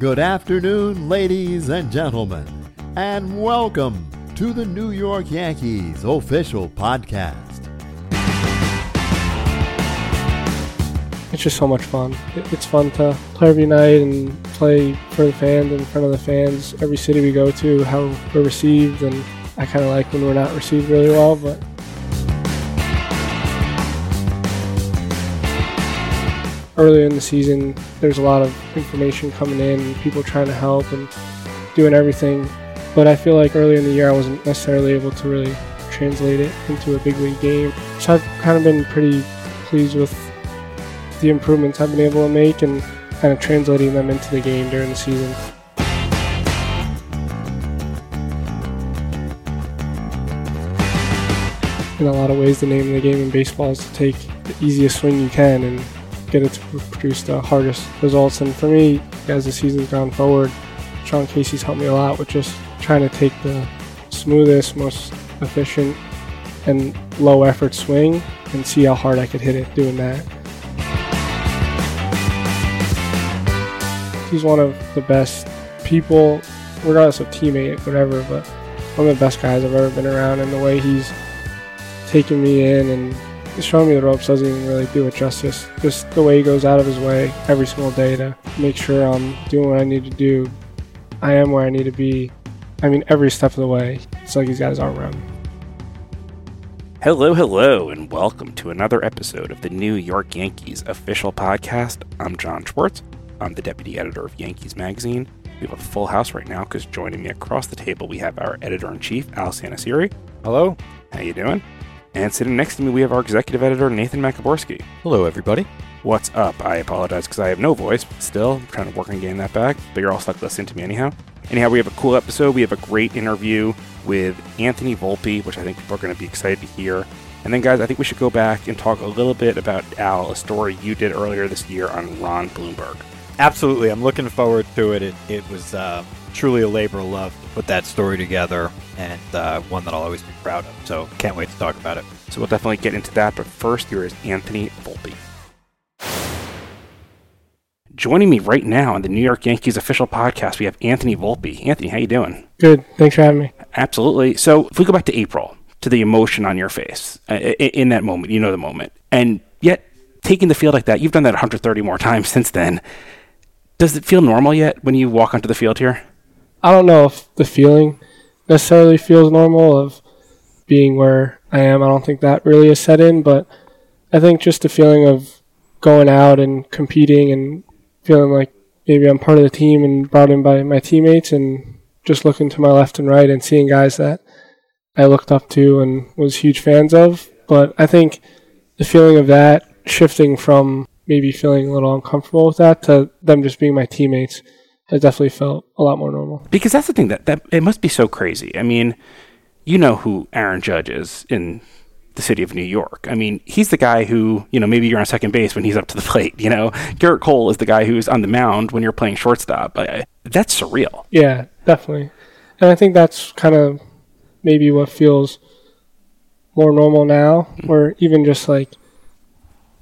Good afternoon, ladies and gentlemen, and welcome to the New York Yankees official podcast. It's just so much fun. It's fun to play every night and play for the fans, in front of the fans. Every city we go to, how we're received, and I kind of like when we're not received really well, but... Earlier in the season, there's a lot of information coming in and people trying to help and doing everything. But I feel like earlier in the year, I wasn't necessarily able to really translate it into a big league game. So I've kind of been pretty pleased with the improvements I've been able to make and kind of translating them into the game during the season. In a lot of ways, the name of the game in baseball is to take the easiest swing you can and get it to produce the hardest results. And for me, as the season's gone forward, Sean Casey's helped me a lot with just trying to take the smoothest, most efficient, and low-effort swing and see how hard I could hit it doing that. He's one of the best people, regardless of teammate, whatever, but one of the best guys I've ever been around, and the way he's taken me in and showing me the ropes doesn't even really do it justice. Just the way he goes out of his way every single day to make sure I'm doing what I need to do. I am where I need to be. I mean, every step of the way, it's like he's got his arm around me. Hello, hello, and welcome to another episode of the New York Yankees official podcast. I'm Jon Schwartz. I'm the deputy editor of Yankees Magazine. We have a full house right now because joining me across the table, we have our editor-in-chief, Alfred Santasiere. Hello. How you doing? And sitting next to me, we have our executive editor, Nathan Maciborski. Hello, everybody. What's up? I apologize because I have no voice. Still, I'm trying to work on getting that back, but you're all stuck listening to me anyhow. Anyhow, we have a cool episode. We have a great interview with Anthony Volpe, which I think people are going to be excited to hear. And then, guys, I think we should go back and talk a little bit about, Al, a story you did earlier this year on Ron Blomberg. Absolutely. I'm looking forward to it. It was truly a labor of love to put that story together, and one that I'll always be proud of. So can't wait to talk about it. So we'll definitely get into that. But first, here is Anthony Volpe. Joining me right now on the New York Yankees official podcast, we have Anthony Volpe. Anthony, how you doing? Good. Thanks for having me. Absolutely. So if we go back to April, to the emotion on your face in that moment, you know the moment, and yet taking the field like that, you've done that 130 more times since then. Does it feel normal yet when you walk onto the field here? I don't know if the feeling necessarily feels normal of being where I am. I don't think that really is set in, but I think just the feeling of going out and competing and feeling like maybe I'm part of the team and brought in by my teammates, and just looking to my left and right and seeing guys that I looked up to and was huge fans of. But I think the feeling of that shifting from maybe feeling a little uncomfortable with that to them just being my teammates, it definitely felt a lot more normal. Because that's the thing, that it must be so crazy. I mean, you know who Aaron Judge is in the city of New York. I mean, he's the guy who, you know, maybe you're on second base when he's up to the plate, you know? Gerrit Cole is the guy who's on the mound when you're playing shortstop. That's surreal. Yeah, definitely. And I think that's kind of maybe what feels more normal now, or even just like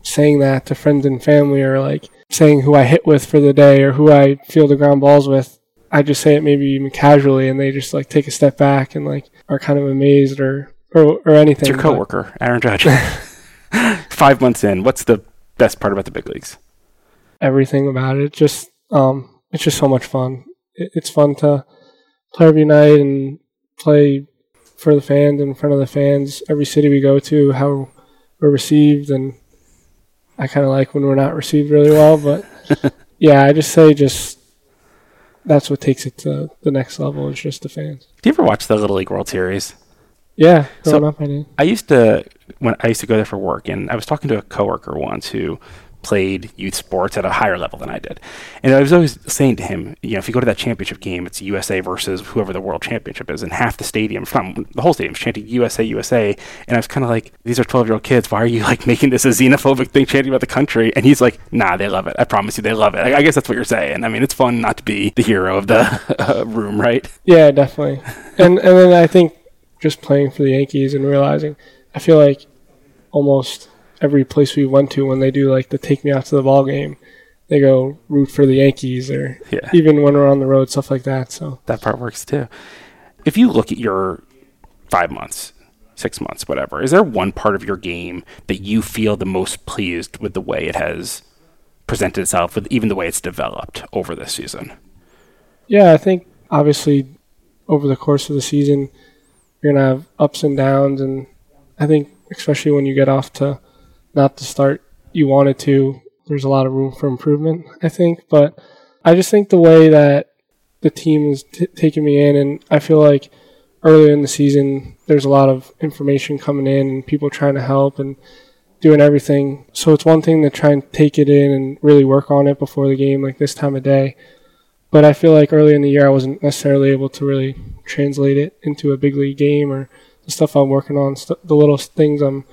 saying that to friends and family, or like saying who I hit with for the day or who I field the ground balls with. I just say it maybe even casually, and they just like take a step back and like are kind of amazed or anything. It's your coworker, Aaron Judge. 5 months in, what's the best part about the big leagues? Everything about it. Just it's just so much fun. It's fun to play every night and play for the fans, in front of the fans. Every city we go to, how we're received, and I kind of like when we're not received really well, but yeah, I just say that's what takes it to the next level is just the fans. Do you ever watch the Little League World Series? Yeah, growing up I did. I used to go there for work, and I was talking to a coworker once who played youth sports at a higher level than I did, and I was always saying to him, you know, if you go to that championship game, it's USA versus whoever the world championship is, and half the stadium, the whole stadium, chanting USA, USA, and I was kind of like, these are 12-year-old kids. Why are you like making this a xenophobic thing, chanting about the country? And he's like, nah, they love it. I promise you, they love it. I guess that's what you're saying. I mean, it's fun not to be the hero of the room, right? Yeah, definitely. and then I think just playing for the Yankees and realizing, I feel like almost every place we went to, when they do like the take me out to the ball game, they go root for the Yankees or even when we're on the road, stuff like that. So that part works too. If you look at your 5 months, 6 months, whatever, is there one part of your game that you feel the most pleased with the way it has presented itself, with even the way it's developed over this season? Yeah, I think obviously over the course of the season, you're going to have ups and downs. And I think especially when you get off to not the start you wanted to, there's a lot of room for improvement, I think. But I just think the way that the team is taking me in, and I feel like earlier in the season, there's a lot of information coming in and people trying to help and doing everything. So it's one thing to try and take it in and really work on it before the game, like this time of day. But I feel like early in the year, I wasn't necessarily able to really translate it into a big league game, or the stuff I'm working on, the little things I'm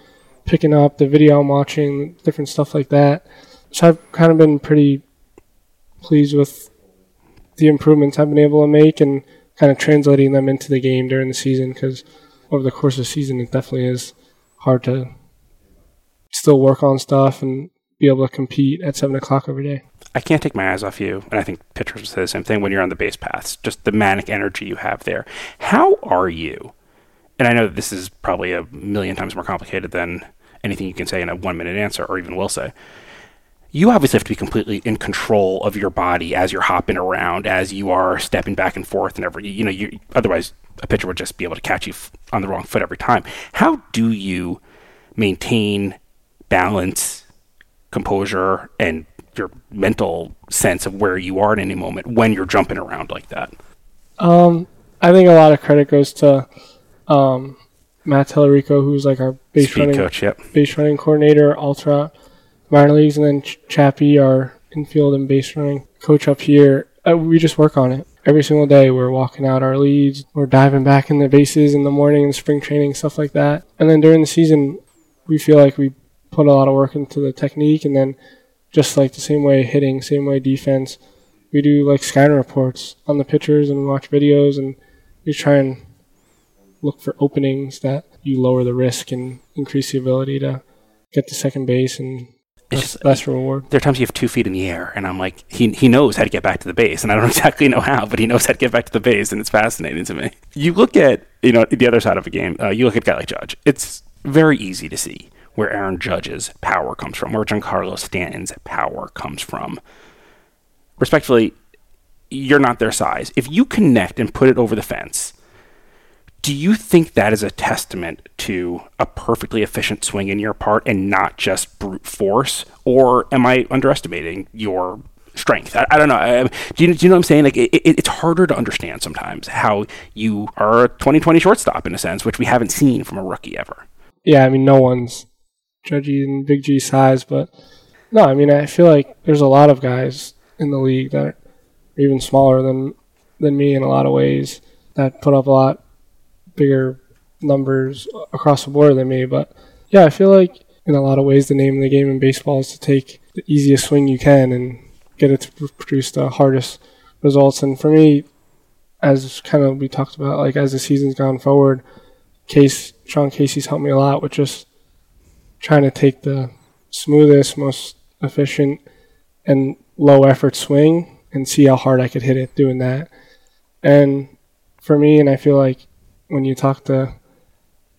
picking up, the video I'm watching, different stuff like that. So I've kind of been pretty pleased with the improvements I've been able to make and kind of translating them into the game during the season, because over the course of the season, it definitely is hard to still work on stuff and be able to compete at 7 o'clock every day. I can't take my eyes off you, and I think pitchers will say the same thing when you're on the base paths, just the manic energy you have there. How are you? And I know that this is probably a million times more complicated than anything you can say in a 1 minute answer, or even will say. You obviously have to be completely in control of your body as you're hopping around, as you are stepping back and forth, and otherwise a pitcher would just be able to catch you on the wrong foot every time. How do you maintain balance, composure, and your mental sense of where you are at any moment when you're jumping around like that? I think a lot of credit goes to Matt Talarico, who's like our base running coordinator, all throughout minor leagues, and then Chappie, our infield and base running coach up here. We just work on it every single day. We're walking out our leads, we're diving back in the bases in the morning in spring training, stuff like that. And then during the season, we feel like we put a lot of work into the technique, and then just like the same way hitting, same way defense, we do like scouting reports on the pitchers and watch videos, and we try and look for openings that you lower the risk and increase the ability to get to second base, and less reward. There are times you have 2 feet in the air, and I'm like, he knows how to get back to the base, and I don't exactly know how, but he knows how to get back to the base, and it's fascinating to me. You look at the other side of a game. You look at a guy like Judge. It's very easy to see where Aaron Judge's power comes from, where Giancarlo Stanton's power comes from. Respectfully, you're not their size. If you connect and put it over the fence, do you think that is a testament to a perfectly efficient swing in your part and not just brute force? Or am I underestimating your strength? I don't know. Do you know what I'm saying? Like it's harder to understand sometimes how you are a 2020 shortstop in a sense, which we haven't seen from a rookie ever. Yeah, I mean, no one's Judgy and Big G size, but no, I mean, I feel like there's a lot of guys in the league that are even smaller than me in a lot of ways that put up a lot bigger numbers across the board than me. But yeah, I feel like in a lot of ways the name of the game in baseball is to take the easiest swing you can and get it to produce the hardest results. And for me, as kind of we talked about, like as the season's gone forward, Sean Casey's helped me a lot with just trying to take the smoothest, most efficient and low effort swing and see how hard I could hit it doing that. And for me, and I feel like when you talk to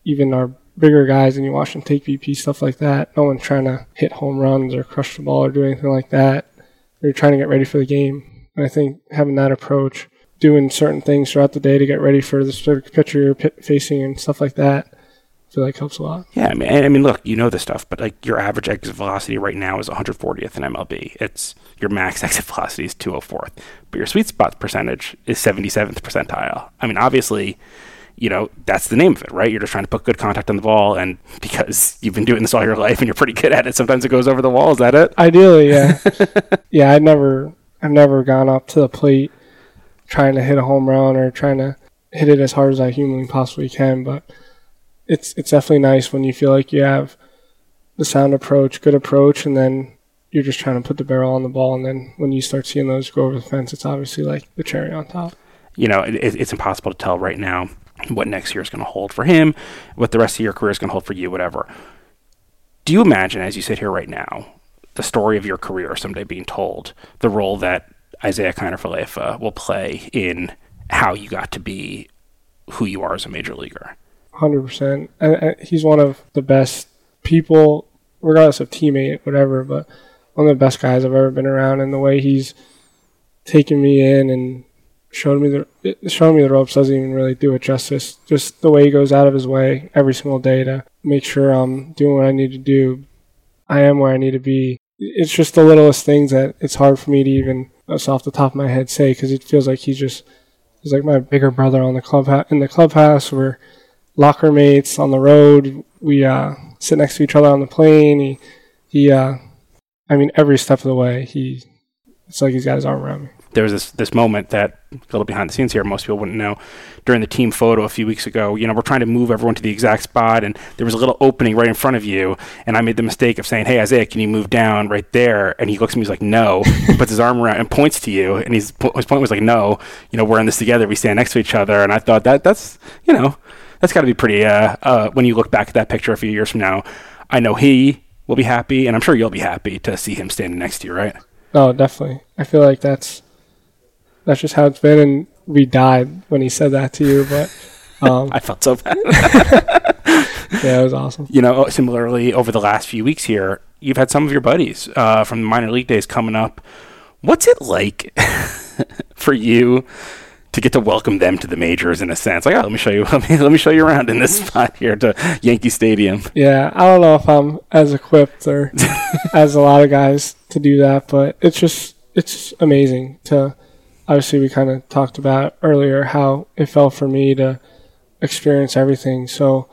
even our bigger guys and you watch them take BP, stuff like that, no one's trying to hit home runs or crush the ball or do anything like that. They're trying to get ready for the game. And I think having that approach, doing certain things throughout the day to get ready for the specific pitcher you're facing and stuff like that, I feel like helps a lot. Yeah, I mean, look, you know this stuff, but like your average exit velocity right now is 140th in MLB. It's your max exit velocity is 204th, but your sweet spot percentage is 77th percentile. I mean, obviously, that's the name of it, right? You're just trying to put good contact on the ball, and because you've been doing this all your life and you're pretty good at it, sometimes it goes over the wall. Is that it? Ideally, yeah. Yeah, I've never gone up to the plate trying to hit a home run or trying to hit it as hard as I humanly possibly can, but it's definitely nice when you feel like you have the sound approach, good approach, and then you're just trying to put the barrel on the ball, and then when you start seeing those go over the fence, it's obviously like the cherry on top. It's impossible to tell right now what next year is going to hold for him, what the rest of your career is going to hold for you, whatever. Do you imagine, as you sit here right now, the story of your career someday being told, the role that Isiah Kiner-Falefa will play in how you got to be who you are as a major leaguer. 100%. He's one of the best people, regardless of teammate, whatever, but one of the best guys I've ever been around, and the way he's taken me in and showing me the ropes doesn't even really do it justice. Just the way he goes out of his way every single day to make sure I'm doing what I need to do. I am where I need to be. It's just the littlest things that it's hard for me to even, just off the top of my head, say, because it feels like he's like my bigger brother in the clubhouse. We're locker mates on the road. We sit next to each other on the plane. He every step of the way, it's like he's got his arm around me. There was this moment that, a little behind the scenes here, most people wouldn't know, during the team photo a few weeks ago, we're trying to move everyone to the exact spot, and there was a little opening right in front of you, and I made the mistake of saying, hey, Isiah, can you move down right there? And he looks at me, he's like, no, puts his arm around and points to you, and his point was like, no, we're in this together, we stand next to each other, and I thought that's got to be pretty, when you look back at that picture a few years from now, I know he will be happy, and I'm sure you'll be happy to see him standing next to you, right? Oh, definitely. I feel like that's just how it's been, and we died when he said that to you, but I felt so bad. Yeah, it was awesome. Similarly, over the last few weeks here, you've had some of your buddies from the minor league days coming up. What's it like for you to get to welcome them to the majors, in a sense? Like, let me show you around in this spot here to Yankee Stadium. Yeah, I don't know if I'm as equipped or as a lot of guys to do that, but it's amazing to. Obviously, we kind of talked about earlier how it felt for me to experience everything. So,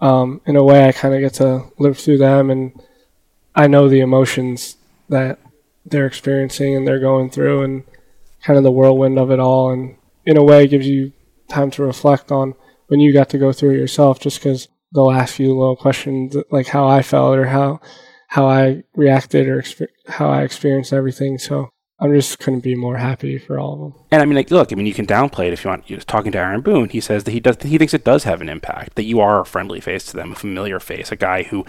in a way, I kind of get to live through them, and I know the emotions that they're experiencing and they're going through and kind of the whirlwind of it all. And in a way, it gives you time to reflect on when you got to go through it yourself, just because they'll ask you little questions like how I felt or how I reacted or how I experienced everything. So, I'm just couldn't be more happy for all of them. And you can downplay it if you want. You're talking to Aaron Boone, he says that he thinks it does have an impact, that you are a friendly face to them, a familiar face, a guy who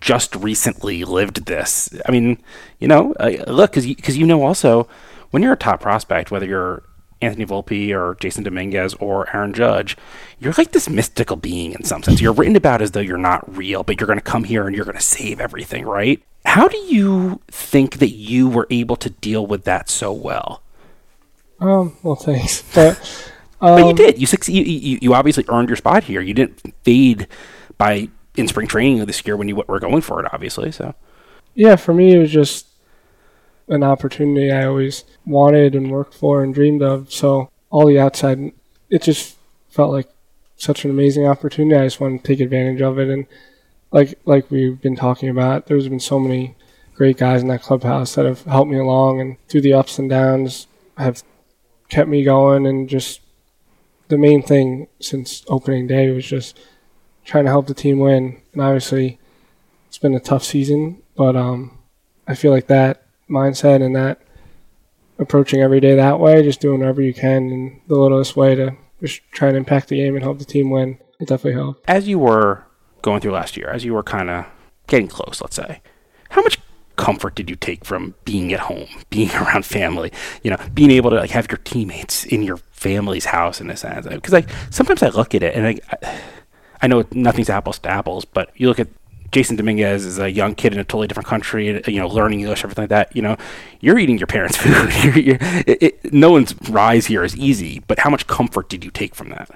just recently lived this. I mean, because also, when you're a top prospect, whether you're Anthony Volpe or Jasson Domínguez or Aaron Judge, you're like this mystical being in some sense. You're written about as though you're not real, but you're going to come here and you're going to save everything, right? How do you think that you were able to deal with that so well? Well, thanks. But you did. You obviously earned your spot here. You didn't fade by in spring training this year when you were going for it, obviously. So, yeah, for me, it was just an opportunity I always wanted and worked for and dreamed of. So all the outside, it just felt like such an amazing opportunity. I just wanted to take advantage of it. And like we've been talking about, there's been so many great guys in that clubhouse that have helped me along and through the ups and downs have kept me going. And just the main thing since opening day was just trying to help the team win. And obviously it's been a tough season, but I feel like that mindset and that approaching every day that way, just doing whatever you can in the littlest way to just try and impact the game and help the team win, it definitely helped. As you were going through last year, as you were kind of getting close, let's say, how much comfort did you take from being at home, being around family, being able to have your teammates in your family's house in a sense? Because sometimes I look at it and I know nothing's apples to apples, but you look at Jasson Domínguez is a young kid in a totally different country, learning English, everything like that. You're eating your parents' food. No one's rise here is easy, but how much comfort did you take from that?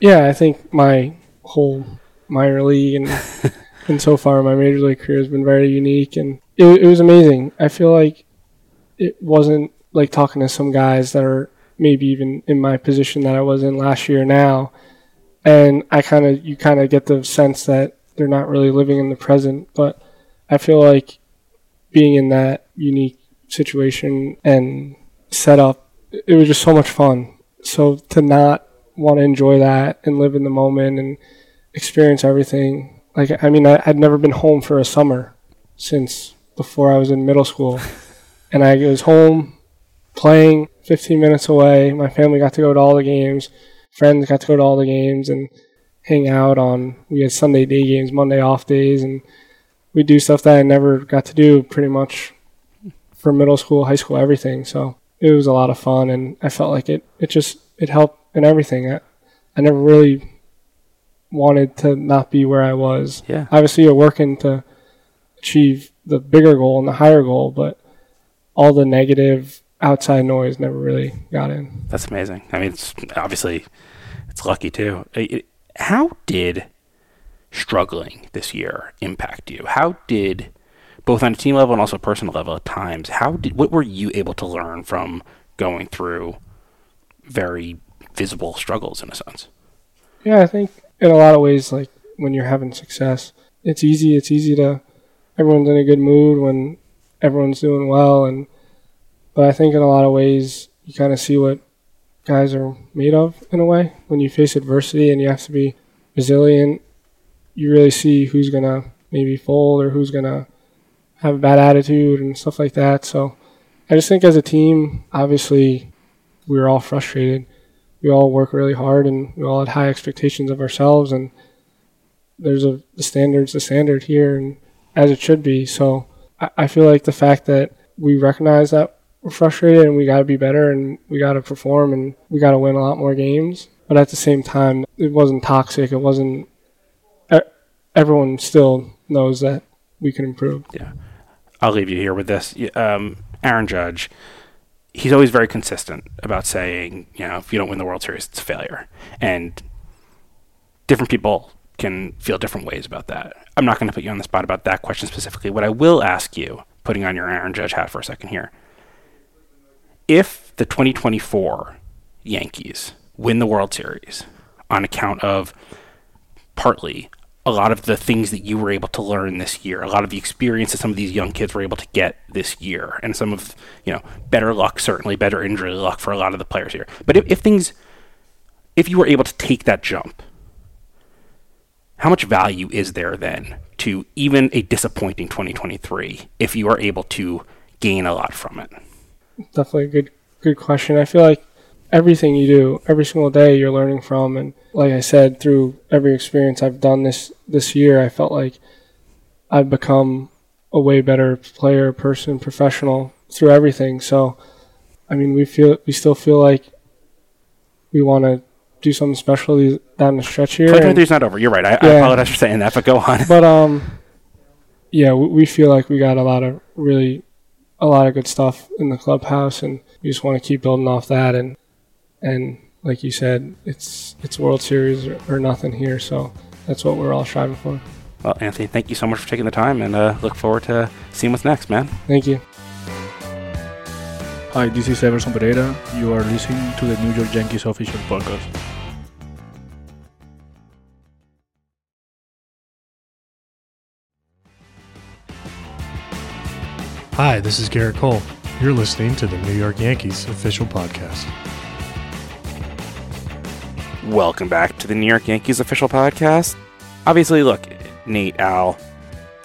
Yeah, I think my whole minor league and, and so far my major league career has been very unique, and it was amazing. I feel like it wasn't like talking to some guys that are maybe even in my position that I was in last year now, and you kind of get the sense that they're not really living in the present, but I feel like being in that unique situation and setup, it was just so much fun. So to not want to enjoy that and live in the moment and experience everything, I'd never been home for a summer since before I was in middle school, and I was home playing 15 minutes away. My family got to go to all the games, friends got to go to all the games, and hang out on, we had Sunday day games, Monday off days, and we do stuff that I never got to do pretty much for middle school, high school, everything. So it was a lot of fun, and I felt like it helped in everything. I never really wanted to not be where I was. Yeah. Obviously, you're working to achieve the bigger goal and the higher goal, but all the negative outside noise never really got in. That's amazing. I mean, it's obviously it's lucky too. How did struggling this year impact you? How did, both on a team level and also personal level at times, what were you able to learn from going through very visible struggles in a sense? Yeah, I think in a lot of ways, like when you're having success, it's easy to, everyone's in a good mood when everyone's doing well. But I think in a lot of ways, you kind of see what guys are made of in a way. When you face adversity and you have to be resilient, you really see who's going to maybe fold or who's going to have a bad attitude and stuff like that. So I just think as a team, obviously, we were all frustrated. We all work really hard, and we all had high expectations of ourselves. And there's the standard here, and as it should be. So I feel like the fact that we recognize that we're frustrated and we got to be better and we got to perform and we got to win a lot more games. But at the same time, it wasn't toxic. It wasn't. Everyone still knows that we can improve. Yeah. I'll leave you here with this. Aaron Judge, he's always very consistent about saying, you know, if you don't win the World Series, it's a failure. And different people can feel different ways about that. I'm not going to put you on the spot about that question specifically. What I will ask you, putting on your Aaron Judge hat for a second here, if the 2024 Yankees win the World Series on account of partly a lot of the things that you were able to learn this year, a lot of the experience that some of these young kids were able to get this year, and some of, you know, better luck, certainly better injury luck for a lot of the players here. But if you were able to take that jump, how much value is there then to even a disappointing 2023 if you are able to gain a lot from it? Definitely a good question. I feel like everything you do, every single day, you're learning from. And like I said, through every experience I've done this year, I felt like I've become a way better player, person, professional through everything. So, I mean, we still feel like we want to do something special down the stretch here. 2023's not over. You're right. I apologize for saying that, but go on. But we feel like we got a lot of good stuff in the clubhouse, and we just want to keep building off that. And like you said, it's World Series or nothing here, so that's what we're all striving for. Well, Anthony, thank you so much for taking the time, and look forward to seeing what's next, man. Thank you. Hi, this is Everson Pereira. You are listening to the New York Yankees Official Podcast. Hi, this is Gerrit Cole. You're listening to the New York Yankees Official Podcast. Welcome back to the New York Yankees Official Podcast. Obviously, look, Nate, Al,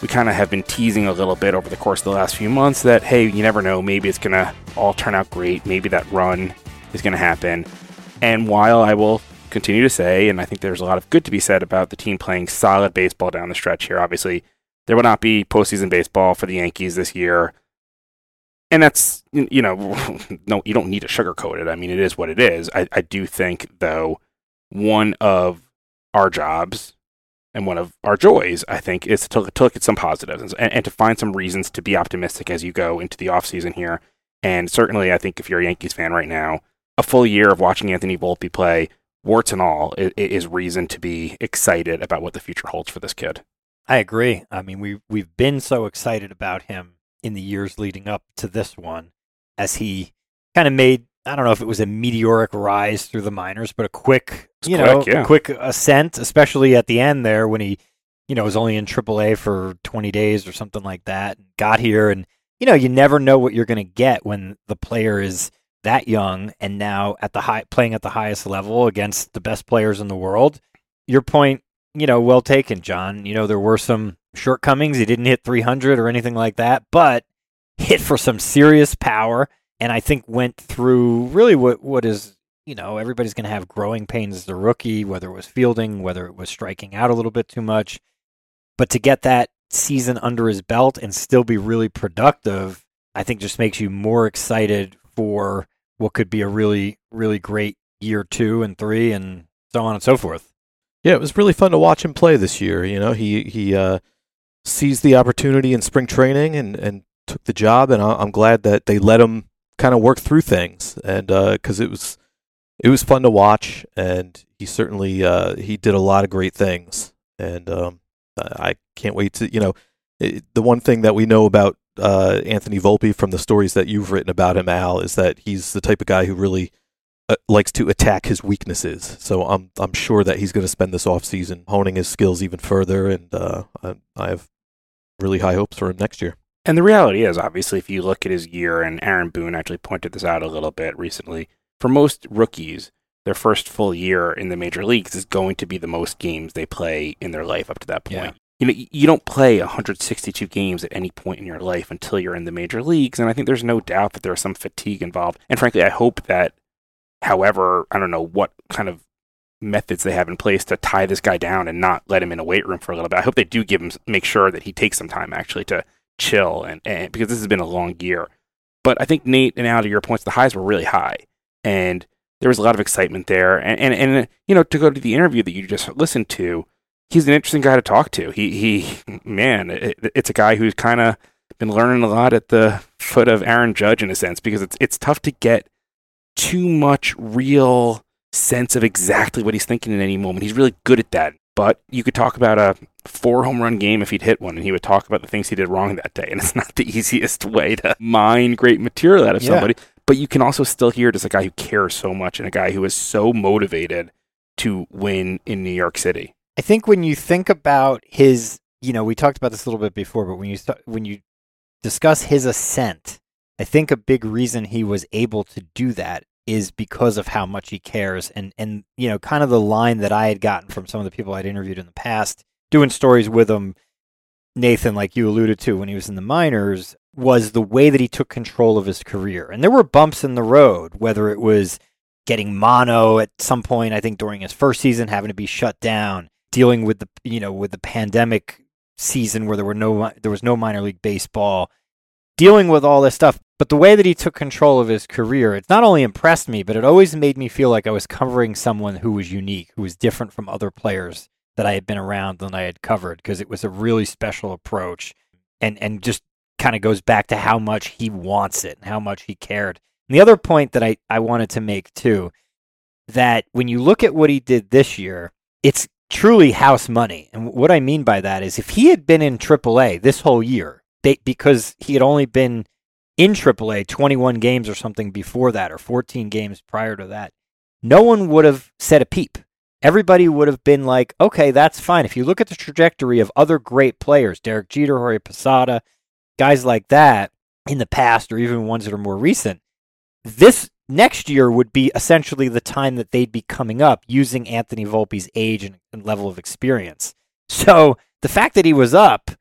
we kind of have been teasing a little bit over the course of the last few months that, hey, you never know, maybe it's going to all turn out great. Maybe that run is going to happen. And while I will continue to say, and I think there's a lot of good to be said about the team playing solid baseball down the stretch here, obviously, there will not be postseason baseball for the Yankees this year. And that's, you know, no, you don't need to sugarcoat it. I mean, it is what it is. I do think, though, one of our jobs and one of our joys, I think, is to look at some positives and to find some reasons to be optimistic as you go into the offseason here. And certainly, I think if you're a Yankees fan right now, a full year of watching Anthony Volpe play, warts and all, is reason to be excited about what the future holds for this kid. I agree. I mean, we've been so excited about him in the years leading up to this one, as he kind of made, I don't know if it was a meteoric rise through the minors, but a quick ascent, especially at the end there when he, you know, was only in AAA for 20 days or something like that, and got here. And, you know, you never know what you're going to get when the player is that young and now playing at the highest level against the best players in the world. Your point, you know, well taken, John. You know, there were some shortcomings. He didn't hit 300 or anything like that, but hit for some serious power. And I think went through really what is, you know, everybody's going to have growing pains as a rookie, whether it was fielding, whether it was striking out a little bit too much. But to get that season under his belt and still be really productive, I think just makes you more excited for what could be a really, really great year 2 and 3 and so on and so forth. Yeah, it was really fun to watch him play this year. You know, he seized the opportunity in spring training and took the job, and I'm glad that they let him kind of work through things, and because it was fun to watch, and he certainly he did a lot of great things, and I can't wait to, you know, the one thing that we know about Anthony Volpe from the stories that you've written about him, Al, is that he's the type of guy who really likes to attack his weaknesses. So I'm sure that he's going to spend this offseason honing his skills even further, and I have really high hopes for him next year. And the reality is, obviously, if you look at his year, and Aaron Boone actually pointed this out a little bit recently, for most rookies, their first full year in the major leagues is going to be the most games they play in their life up to that point. Yeah. You know, you don't play 162 games at any point in your life until you're in the major leagues, and I think there's no doubt that there's some fatigue involved. And frankly, I hope that, however, I don't know what kind of methods they have in place to tie this guy down and not let him in a weight room for a little bit. I hope they do give him, make sure that he takes some time actually to chill, and because this has been a long year. But I think, Nate, and Al, to your points, the highs were really high, and there was a lot of excitement there. And you know, to go to the interview that you just listened to, he's an interesting guy to talk to. It's a guy who's kind of been learning a lot at the foot of Aaron Judge, in a sense, because it's tough to get too much real sense of exactly what he's thinking in any moment. He's really good at that. But you could talk about a 4-home run game if he'd hit one, and he would talk about the things he did wrong that day. And it's not the easiest way to mine great material out of somebody. But you can also still hear just a guy who cares so much and a guy who is so motivated to win in New York City. I think when you think about his, you know, we talked about this a little bit before, but when you discuss his ascent, I think a big reason he was able to do that is because of how much he cares. And you know, kind of the line that I had gotten from some of the people I'd interviewed in the past, doing stories with him, Nathan, like you alluded to when he was in the minors, was the way that he took control of his career. And there were bumps in the road, whether it was getting mono at some point, I think during his first season, having to be shut down, dealing with the, you know, with the pandemic season where there was no minor league baseball, dealing with all this stuff. But the way that he took control of his career, it not only impressed me, but it always made me feel like I was covering someone who was unique, who was different from other players that I had been around and I had covered, because it was a really special approach, and just kind of goes back to how much he wants it and how much he cared. And the other point that I wanted to make, too, that when you look at what he did this year, it's truly house money. And what I mean by that is if he had been in AAA this whole year, because he had only been in AAA 21 games or something before that, or 14 games prior to that, no one would have said a peep. Everybody would have been like, okay, that's fine. If you look at the trajectory of other great players, Derek Jeter, Jorge Posada, guys like that in the past, or even ones that are more recent, this next year would be essentially the time that they'd be coming up using Anthony Volpe's age and level of experience. So the fact that he was up,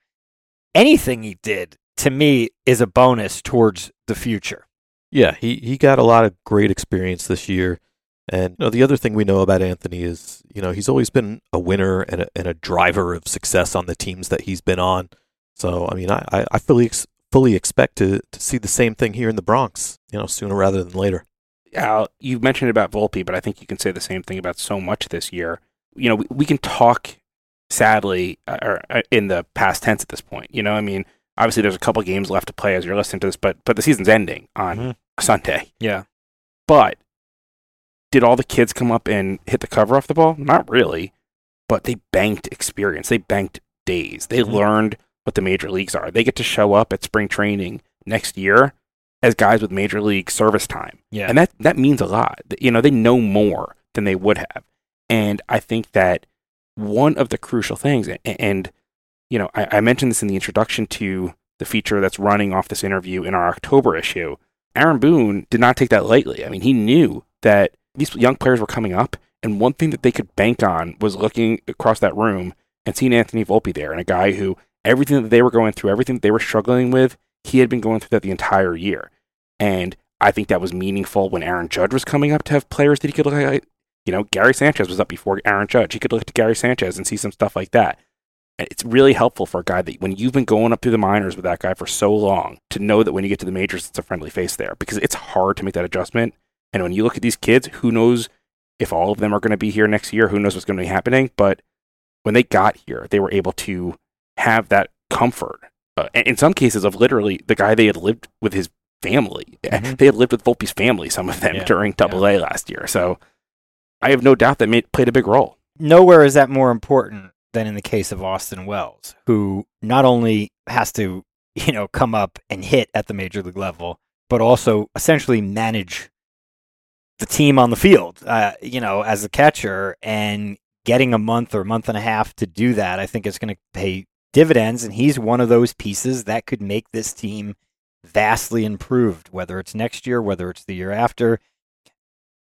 anything he did, to me, is a bonus towards the future. Yeah, he got a lot of great experience this year. And you know, the other thing we know about Anthony is, you know, he's always been a winner and a driver of success on the teams that he's been on. So, I mean, I fully expect to see the same thing here in the Bronx, you know, sooner rather than later. Al, you mentioned about Volpe, but I think you can say the same thing about so much this year. You know, we can talk, sadly, or in the past tense at this point. You know, I mean, obviously there's a couple games left to play as you're listening to this, but the season's ending on Sunday. Yeah. But did all the kids come up and hit the cover off the ball? Not really, but they banked experience. They banked days. They learned what the major leagues are. They get to show up at spring training next year as guys with major league service time. Yeah. And that means a lot. You know, they know more than they would have. And I think that one of the crucial things, and you know, I mentioned this in the introduction to the feature that's running off this interview in our October issue, Aaron Boone did not take that lightly. I mean, he knew that these young players were coming up, and one thing that they could bank on was looking across that room and seeing Anthony Volpe there, and a guy who everything that they were going through, everything that they were struggling with, he had been going through that the entire year. And I think that was meaningful when Aaron Judge was coming up to have players that he could look at. You know, Gary Sanchez was up before Aaron Judge. He could look to Gary Sanchez and see some stuff like that. And it's really helpful for a guy that when you've been going up through the minors with that guy for so long to know that when you get to the majors, it's a friendly face there, because it's hard to make that adjustment. And when you look at these kids, who knows if all of them are going to be here next year, who knows what's going to be happening. But when they got here, they were able to have that comfort. In some cases of literally the guy they had lived with his family. Mm-hmm. They had lived with Volpe's family, some of them, during AA last year. So I have no doubt that played a big role. Nowhere is that more important than in the case of Austin Wells, who not only has to, come up and hit at the major league level, but also essentially manage the team on the field, as a catcher, and getting a month or month and a half to do that, I think is going to pay dividends. And he's one of those pieces that could make this team vastly improved, whether it's next year, whether it's the year after.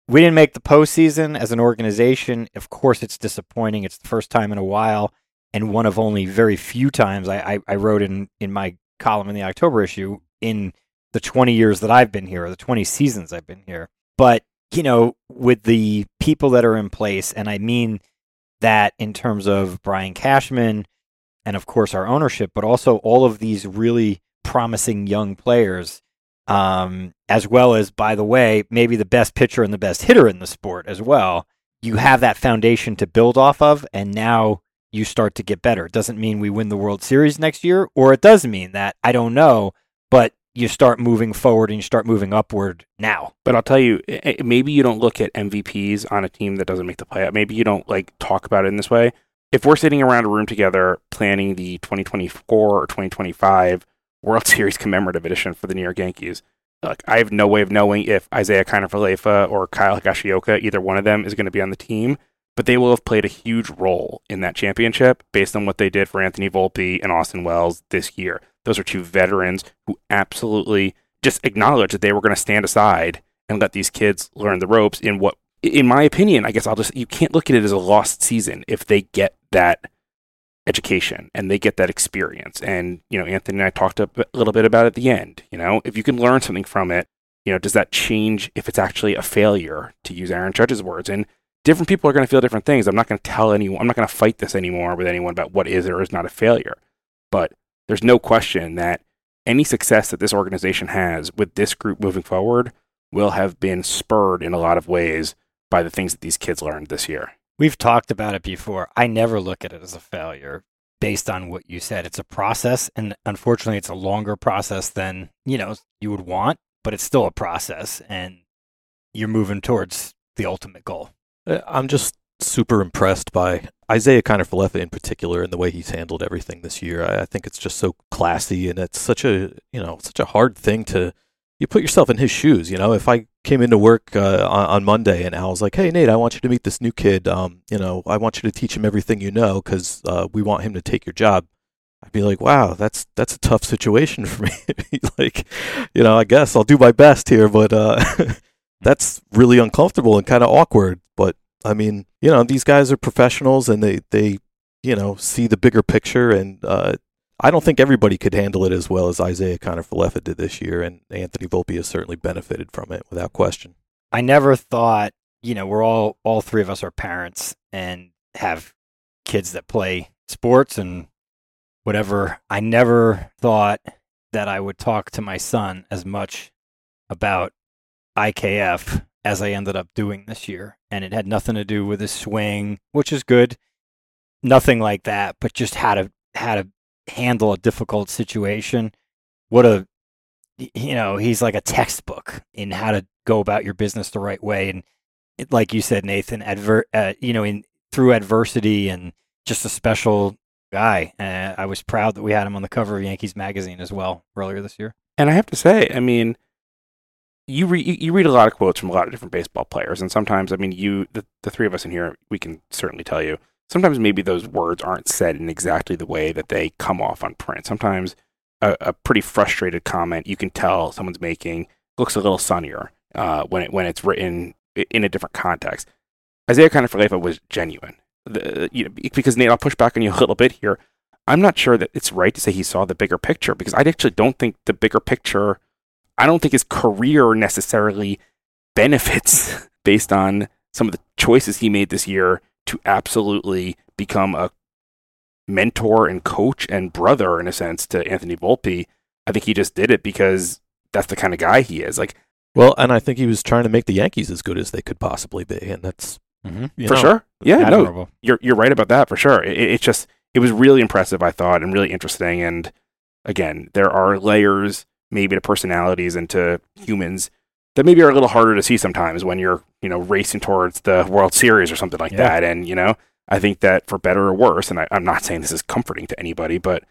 We didn't make the postseason as an organization. Of course, it's disappointing. It's the first time in a while, and one of only very few times. I wrote in my column in the October issue, in the 20 years that I've been here, or the 20 seasons I've been here. But, with the people that are in place, and I mean that in terms of Brian Cashman and, of course, our ownership, but also all of these really promising young players, as well as, by the way, maybe the best pitcher and the best hitter in the sport as well. You have that foundation to build off of, and now you start to get better. It doesn't mean we win the World Series next year, or it does mean that. I don't know, but you start moving forward and you start moving upward now. But I'll tell you, maybe you don't look at MVPs on a team that doesn't make the playoff. Maybe you don't talk about it in this way. If we're sitting around a room together planning the 2024 or 2025 World Series commemorative edition for the New York Yankees, I have no way of knowing if Isiah Kiner-Falefa or Kyle Higashioka, either one of them, is going to be on the team, but they will have played a huge role in that championship based on what they did for Anthony Volpe and Austin Wells this year. Those are two veterans who absolutely just acknowledged that they were going to stand aside and let these kids learn the ropes in what, in my opinion, I guess you can't look at it as a lost season if they get that education and they get that experience. And, Anthony and I talked a little bit about it at the end, if you can learn something from it, does that change if it's actually a failure, to use Aaron Judge's words? And different people are going to feel different things. I'm not going to tell anyone, I'm not going to fight this anymore with anyone about what is or is not a failure. But there's no question that any success that this organization has with this group moving forward will have been spurred in a lot of ways by the things that these kids learned this year. We've talked about it before. I never look at it as a failure based on what you said. It's a process, and unfortunately it's a longer process than, you would want, but it's still a process, and you're moving towards the ultimate goal. I'm just super impressed by Isiah Kiner-Falefa in particular and the way he's handled everything this year. I think it's just so classy, and it's such a, such a hard thing to you put yourself in his shoes. If I came into work on Monday and Al's like, "Hey, Nate, I want you to meet this new kid. I want you to teach him everything because we want him to take your job." I'd be like, "Wow, that's a tough situation for me." I guess I'll do my best here, but that's really uncomfortable and kind of awkward. But I mean, these guys are professionals, and they see the bigger picture, and I don't think everybody could handle it as well as Isiah Kiner-Falefa did this year, and Anthony Volpe has certainly benefited from it without question. I never thought, we're all three of us are parents and have kids that play sports and whatever. I never thought that I would talk to my son as much about IKF as I ended up doing this year, and it had nothing to do with his swing, which is good, nothing like that, but just how to handle a difficult situation. He's like a textbook in how to go about your business the right way. And like you said, Nathan, through adversity, and just a special guy. I was proud that we had him on the cover of Yankees Magazine as well earlier this year. And I have to say, you read a lot of quotes from a lot of different baseball players. And sometimes, the three of us in here, we can certainly tell you, sometimes maybe those words aren't said in exactly the way that they come off on print. Sometimes a pretty frustrated comment you can tell someone's making looks a little sunnier when it's written in a different context. Isiah Kiner-Falefa was genuine. Because, Nate, I'll push back on you a little bit here. I'm not sure that it's right to say he saw the bigger picture, because I actually don't think the bigger picture, I don't think his career necessarily benefits based on some of the choices he made this year to absolutely become a mentor and coach and brother, in a sense, to Anthony Volpe. I think he just did it because that's the kind of guy he is. Like, well, and I think he was trying to make the Yankees as good as they could possibly be, and that's sure. Yeah, admirable. No, you're right about that for sure. It was really impressive, I thought, and really interesting. And again, there are layers maybe to personalities and to humans that maybe are a little harder to see sometimes when you're, racing towards the World Series or something like that. And, I think that for better or worse, and I'm not saying this is comforting to anybody, but,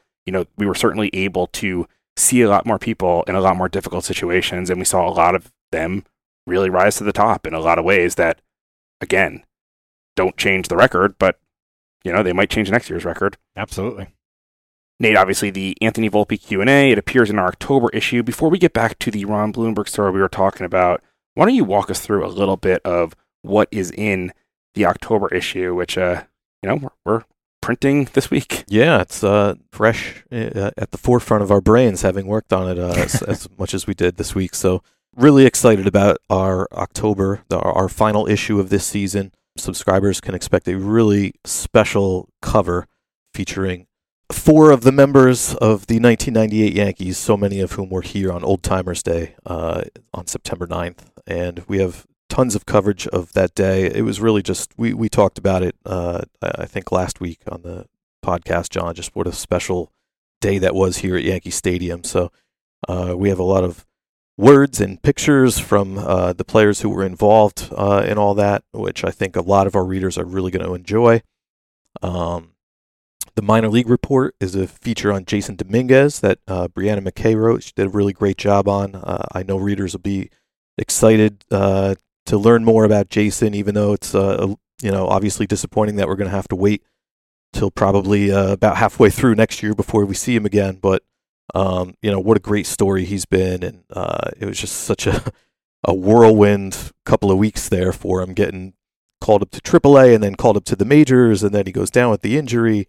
we were certainly able to see a lot more people in a lot more difficult situations. And we saw a lot of them really rise to the top in a lot of ways that, again, don't change the record, but, they might change next year's record. Absolutely. Nate, obviously, the Anthony Volpe Q&A, it appears in our October issue. Before we get back to the Ron Blomberg story we were talking about, why don't you walk us through a little bit of what is in the October issue, which, we're printing this week. Yeah, it's fresh at the forefront of our brains, having worked on it as much as we did this week. So really excited about our October, our final issue of this season. Subscribers can expect a really special cover featuring four of the members of the 1998 Yankees, so many of whom were here on Old Timers Day on September 9th. And we have tons of coverage of that day. It was really just, we talked about it, I think last week on the podcast, John, just what a special day that was here at Yankee Stadium. So we have a lot of words and pictures from the players who were involved in all that, which I think a lot of our readers are really going to enjoy. The Minor League Report is a feature on Jasson Domínguez that Brianna McKay wrote. She did a really great job on. I know readers will be excited to learn more about Jasson, even though it's obviously disappointing that we're going to have to wait till probably about halfway through next year before we see him again. But what a great story he's been, and it was just such a whirlwind couple of weeks there for him, getting called up to AAA and then called up to the majors, and then he goes down with the injury.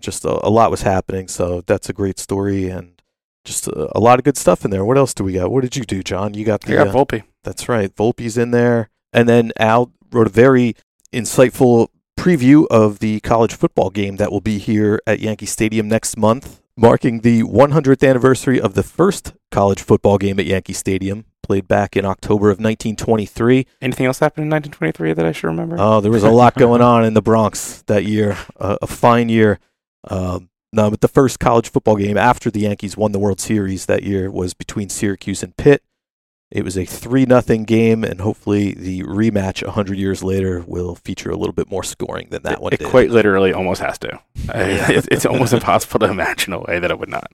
Just a lot was happening, so that's a great story, and just a lot of good stuff in there. What else do we got? What did you do, John? You got I got Volpe. That's right, Volpe's in there, and then Al wrote a very insightful preview of the college football game that will be here at Yankee Stadium next month, marking the 100th anniversary of the first college football game at Yankee Stadium, played back in October of 1923. Anything else happened in 1923 that I should remember? Oh, there was a lot going on in the Bronx that year, a fine year. No, but the first college football game after the Yankees won the World Series that year was between Syracuse and Pitt. It was a 3-0 game, and hopefully the rematch 100 years later will feature a little bit more scoring than that one did. It quite literally almost has to. It's almost impossible to imagine a way that it would not.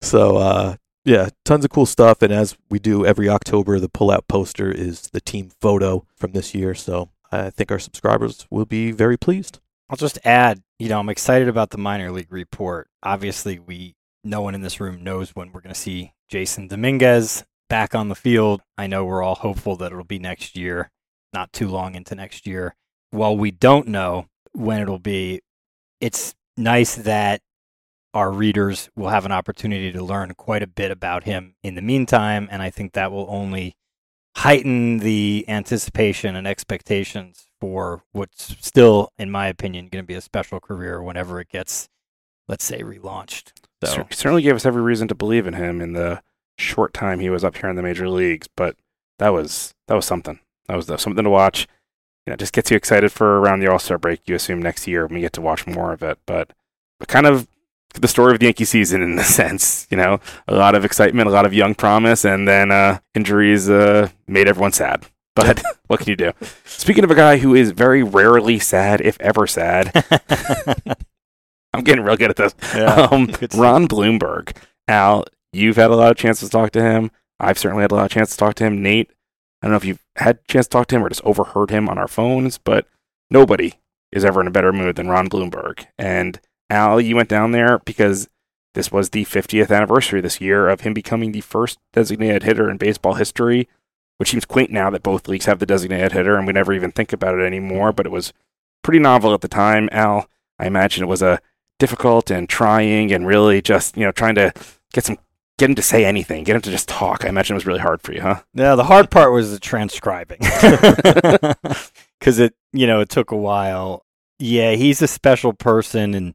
So, yeah, tons of cool stuff, and as we do every October, the pull-out poster is the team photo from this year, so I think our subscribers will be very pleased. I'll just add, I'm excited about the Minor League Report. Obviously, no one in this room knows when we're going to see Jasson Domínguez back on the field. I know we're all hopeful that it'll be next year, not too long into next year. While we don't know when it'll be, it's nice that our readers will have an opportunity to learn quite a bit about him in the meantime, and I think that will only heighten the anticipation and expectations for what's still, in my opinion, going to be a special career whenever it gets, let's say, relaunched. So he certainly gave us every reason to believe in him in the short time he was up here in the major leagues, but that was something. That was something to watch. Just gets you excited for around the All-Star break, you assume, next year when we get to watch more of it, but kind of the story of the Yankee season in a sense, a lot of excitement, a lot of young promise, and then injuries made everyone sad. But what can you do? Speaking of a guy who is very rarely sad, if ever sad, I'm getting real good at this. Yeah, Ron Blomberg. Al, you've had a lot of chances to talk to him. I've certainly had a lot of chances to talk to him. Nate, I don't know if you've had a chance to talk to him or just overheard him on our phones, but nobody is ever in a better mood than Ron Blomberg. And Al, you went down there because this was the 50th anniversary this year of him becoming the first designated hitter in baseball history, which seems quaint now that both leagues have the designated hitter and we never even think about it anymore, but it was pretty novel at the time. Al, I imagine it was a difficult and trying and really just, trying to get him to say anything, get him to just talk. I imagine it was really hard for you, huh? Yeah, the hard part was the transcribing because it took a while. Yeah, he's a special person and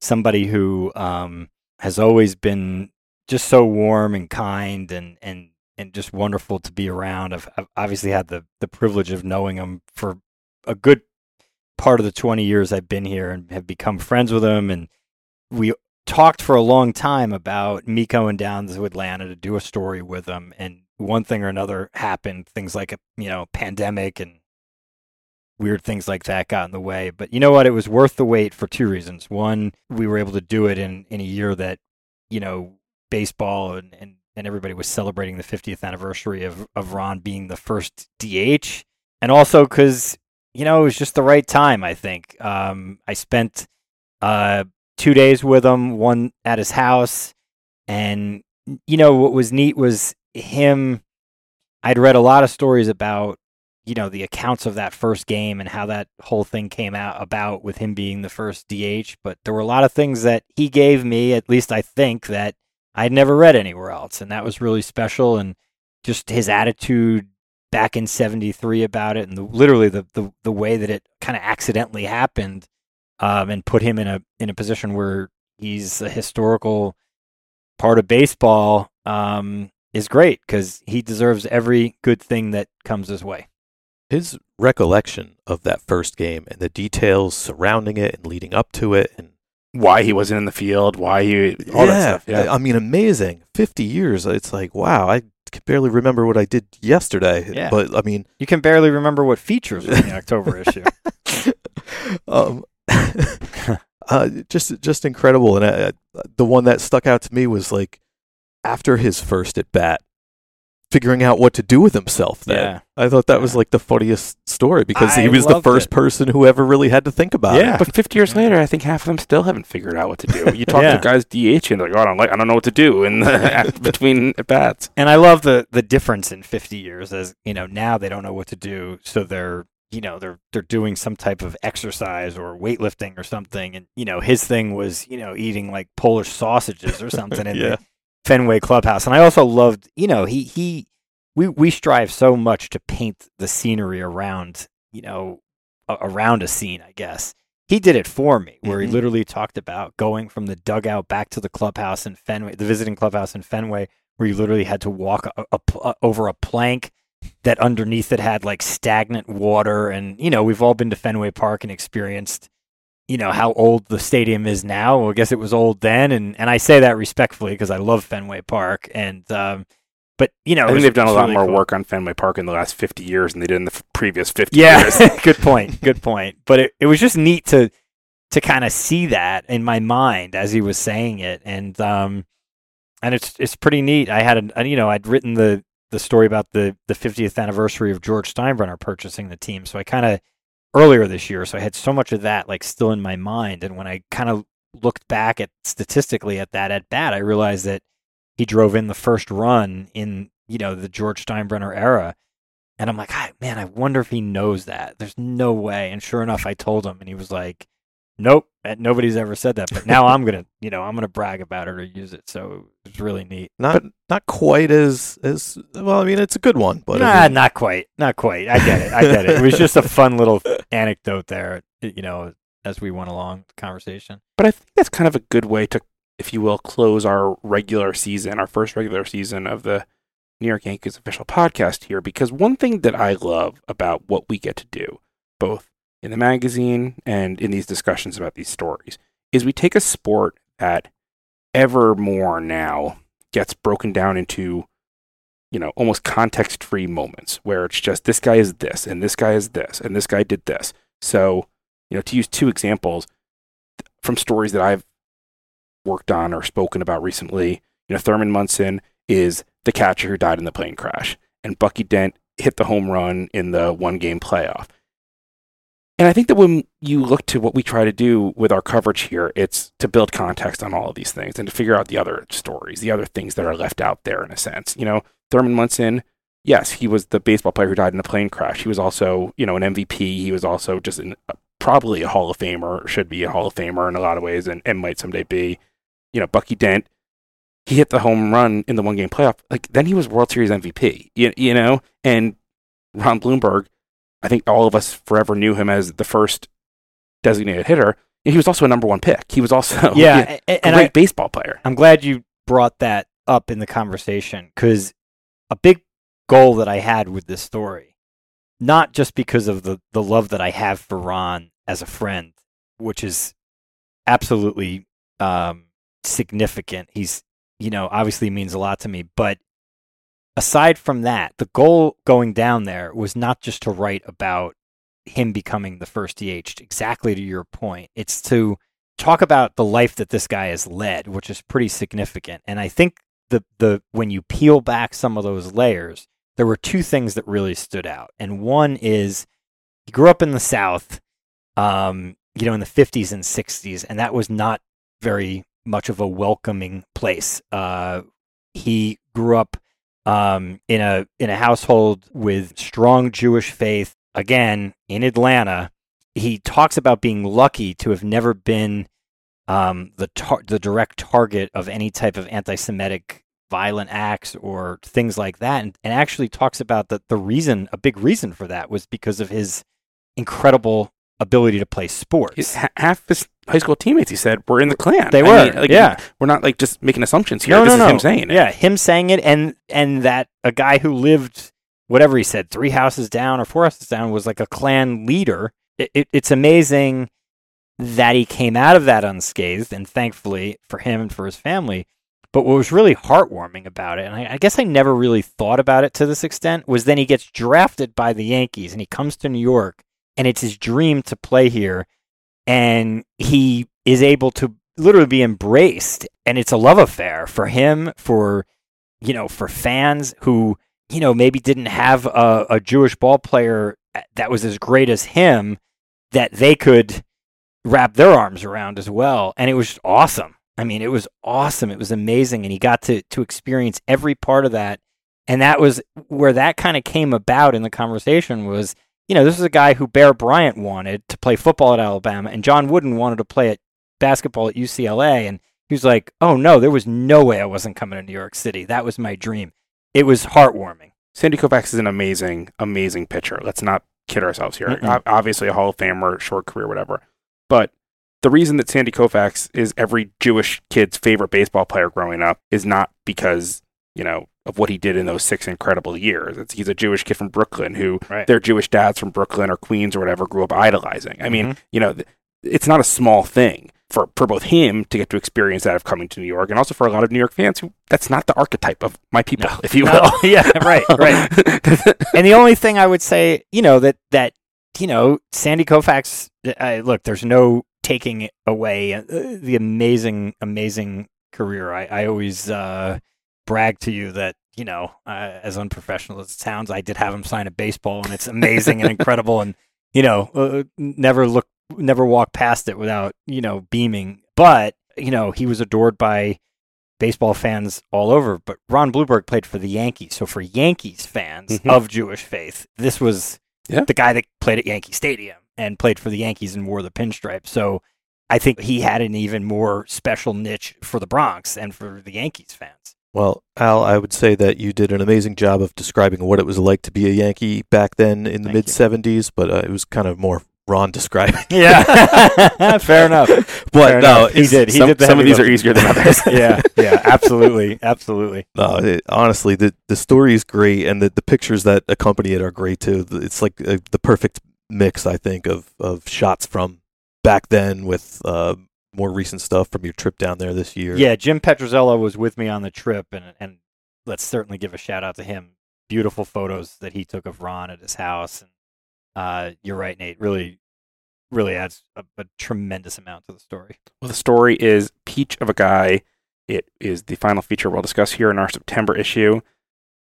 somebody who has always been just so warm and kind and just wonderful to be around. I've obviously had the privilege of knowing him for a good part of the 20 years I've been here and have become friends with him. And we talked for a long time about me going down to Atlanta to do a story with him. And one thing or another happened, things like a pandemic and weird things like that got in the way. But you know what? It was worth the wait for two reasons. One, we were able to do it in a year that, baseball and everybody was celebrating the 50th anniversary of Ron being the first DH. And also because, it was just the right time, I think. I spent 2 days with him, one at his house. And, what was neat was him. I'd read a lot of stories about, the accounts of that first game and how that whole thing came out about with him being the first DH. But there were a lot of things that he gave me, at least I think, that I'd never read anywhere else. And that was really special. And just his attitude back in 73 about it and literally the way that it kind of accidentally happened and put him in a position where he's a historical part of baseball is great because he deserves every good thing that comes his way. His recollection of that first game and the details surrounding it and leading up to it and why he wasn't in the field, that stuff. Yeah. I mean, amazing. 50 years. It's like, wow, I can barely remember what I did yesterday. Yeah. But I mean, you can barely remember what features were in the October issue. Just incredible. And the one that stuck out to me was like after his first at bat, figuring out what to do with himself then. Yeah. I thought that was like the funniest story because he was the first person who ever really had to think about it. Yeah, but 50 years later, I think half of them still haven't figured out what to do. You talk to guys DH and they're like, oh, I don't know what to do in between at-bats. And I love the difference in 50 years as, now they don't know what to do. So they're doing some type of exercise or weightlifting or something. And, his thing was, eating like Polish sausages or something. And Fenway Clubhouse. And I also loved, we strive so much to paint the scenery around, around a scene, I guess. He did it for me, where he literally talked about going from the dugout back to the clubhouse in Fenway, the visiting clubhouse in Fenway, where you literally had to walk over a plank that underneath it had like stagnant water. And, we've all been to Fenway Park and experienced how old the stadium is now. Well, I guess it was old then. And I say that respectfully because I love Fenway Park. And, I think they've done a lot more work on Fenway Park in the last 50 years than they did in the previous 50 years. Yeah, good point. But it was just neat to kind of see that in my mind as he was saying it. And it's pretty neat. I had, I'd written the story about the 50th anniversary of George Steinbrenner purchasing the team. So I kind of, earlier this year, so I had so much of that like still in my mind. And when I kind of looked back at statistically at that at bat, I realized that he drove in the first run in the George Steinbrenner era. And I'm like, man, I wonder if he knows that. There's no way. And sure enough, I told him, and he was like, "Nope, nobody's ever said that." But now I'm gonna brag about it or use it. So it's really neat. Not quite as well. I mean, it's a good one, but not quite. I get it. It was just a fun little anecdote there, as we went along the conversation. But I think that's kind of a good way to, if you will, close our regular season, our first regular season of the New York Yankees official podcast here, because one thing that I love about what we get to do, both in the magazine and in these discussions about these stories, is we take a sport that ever more now gets broken down into, almost context-free moments where it's just this guy is this, and this guy is this, and this guy did this. So, to use two examples from stories that I've worked on or spoken about recently, Thurman Munson is the catcher who died in the plane crash, and Bucky Dent hit the home run in the one-game playoff. And I think that when you look to what we try to do with our coverage here, it's to build context on all of these things and to figure out the other stories, the other things that are left out there in a sense. Thurman Munson, yes, he was the baseball player who died in a plane crash. He was also, an MVP. He was also just probably a Hall of Famer, should be a Hall of Famer in a lot of ways and might someday be. Bucky Dent, he hit the home run in the one-game playoff. Like, then he was World Series MVP, and Ron Blomberg, I think all of us forever knew him as the first designated hitter. He was also a number one pick. He was also a great baseball player. I'm glad you brought that up in the conversation, because a big goal that I had with this story, not just because of the love that I have for Ron as a friend, which is absolutely significant. He's, obviously means a lot to me. But aside from that, the goal going down there was not just to write about him becoming the first DH, exactly to your point. It's to talk about the life that this guy has led, which is pretty significant. And I think the when you peel back some of those layers, there were two things that really stood out. And one is he grew up in the South, in the 50s and 60s, and that was not very much of a welcoming place. He grew up in a household with strong Jewish faith. Again, in Atlanta, he talks about being lucky to have never been the direct target of any type of anti-Semitic violent acts or things like that, and actually talks about that a big reason for that was because of his incredible ability to play sports. Half his high school teammates, he said, were in the Klan. They were. We're not just making assumptions here. This is him saying it. Yeah, him saying it, and that a guy who lived, whatever he said, 3 houses down or 4 houses down, was like a Klan leader. It's amazing that he came out of that unscathed, and thankfully for him and for his family. But what was really heartwarming about it, and I guess I never really thought about it to this extent, was then he gets drafted by the Yankees and he comes to New York and it's his dream to play here, and he is able to literally be embraced. And it's a love affair for him, for fans who, maybe didn't have a Jewish ball player that was as great as him that they could wrap their arms around as well. And it was awesome. I mean, it was awesome. It was amazing. And he got to experience every part of that. And that was where that kind of came about in the conversation was, this is a guy who Bear Bryant wanted to play football at Alabama, and John Wooden wanted to play at basketball at UCLA. And he was like, oh no, there was no way I wasn't coming to New York City. That was my dream. It was heartwarming. Sandy Koufax is an amazing, amazing pitcher. Let's not kid ourselves here. Mm-mm. Obviously a Hall of Famer, short career, whatever. But the reason that Sandy Koufax is every Jewish kid's favorite baseball player growing up is not because, of what he did in those 6 incredible years. He's a Jewish kid from Brooklyn who their Jewish dads from Brooklyn or Queens or whatever grew up idolizing. I mean, it's not a small thing for both him to get to experience that of coming to New York, and also for a lot of New York fans who that's not the archetype of my people, if you will. Yeah, right. And the only thing I would say, that Sandy Koufax, look, there's no taking away the amazing, amazing career. I always brag to you that, as unprofessional as it sounds, I did have him sign a baseball, and it's amazing and incredible, and, never walk past it without, beaming. But, he was adored by baseball fans all over. But Ron Blomberg played for the Yankees. So for Yankees fans of Jewish faith, this was the guy that played at Yankee Stadium and played for the Yankees and wore the pinstripe. So I think he had an even more special niche for the Bronx and for the Yankees fans. Well, Al, I would say that you did an amazing job of describing what it was like to be a Yankee back then in the mid-70s, but it was kind of more Ron describing. Yeah. Fair enough. But fair enough. Some of these are easier than others. Yeah, absolutely. Absolutely. No, honestly, the story is great, and the pictures that accompany it are great too. It's like the perfect mix, I think, of shots from back then with more recent stuff from your trip down there this year. Yeah, Jim Petrozello was with me on the trip, and let's certainly give a shout out to him. Beautiful photos that he took of Ron at his house. And you're right, Nate. Really, really adds a tremendous amount to the story. Well, the story is Peach of a Guy. It is the final feature we'll discuss here in our September issue.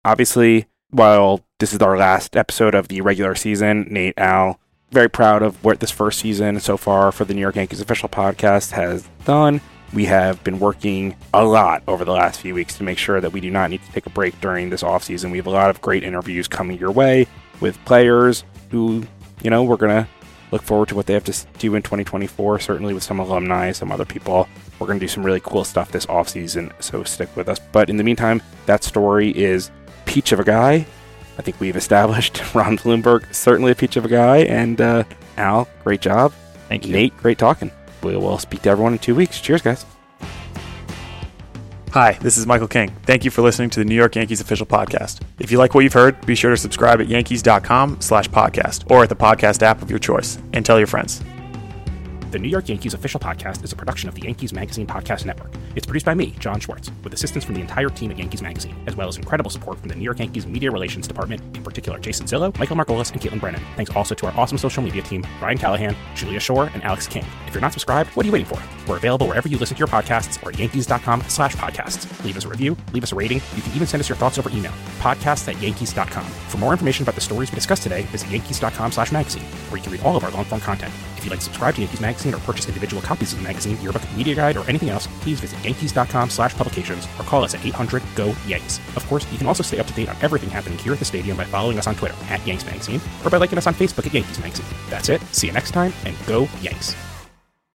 Obviously, while this is our last episode of the regular season, Nate, Al, very proud of what this first season so far for the New York Yankees Official Podcast has done. We have been working a lot over the last few weeks to make sure that we do not need to take a break during this offseason. We have a lot of great interviews coming your way with players who, we're going to look forward to what they have to do in 2024, certainly with some alumni, some other people. We're going to do some really cool stuff this offseason, so stick with us. But in the meantime, that story is Peach of a Guy. I think we've established Ron Blomberg, certainly a peach of a guy, and Al, great job. Thank you, Nate. Great talking. We'll speak to everyone in 2 weeks. Cheers, guys. Hi, this is Michael King. Thank you for listening to the New York Yankees official podcast. If you like what you've heard, be sure to subscribe at yankees.com/podcast or at the podcast app of your choice, and tell your friends. The New York Yankees official podcast is a production of the Yankees Magazine Podcast Network. It's produced by me, Jon Schwartz, with assistance from the entire team at Yankees Magazine, as well as incredible support from the New York Yankees Media Relations Department, in particular Jason Zillo, Michael Margolis, and Caitlin Brennan. Thanks also to our awesome social media team, Ryan Callahan, Julia Shore, and Alex King. If you're not subscribed, what are you waiting for? We're available wherever you listen to your podcasts or at yankees.com/podcasts. Leave us a review, leave us a rating. You can even send us your thoughts over email, podcasts@yankees.com. For more information about the stories we discussed today, visit yankees.com/magazine, where you can read all of our long-form content. If you'd like to subscribe to Yankees Magazine or purchase individual copies of the magazine, yearbook, media guide, or anything else, please visit yankees.com/publications or call us at 800-GO-YANKS. Of course, you can also stay up to date on everything happening here at the stadium by following us on Twitter at Yanks Magazine or by liking us on Facebook at Yankees Magazine. That's it. See you next time, and go Yanks.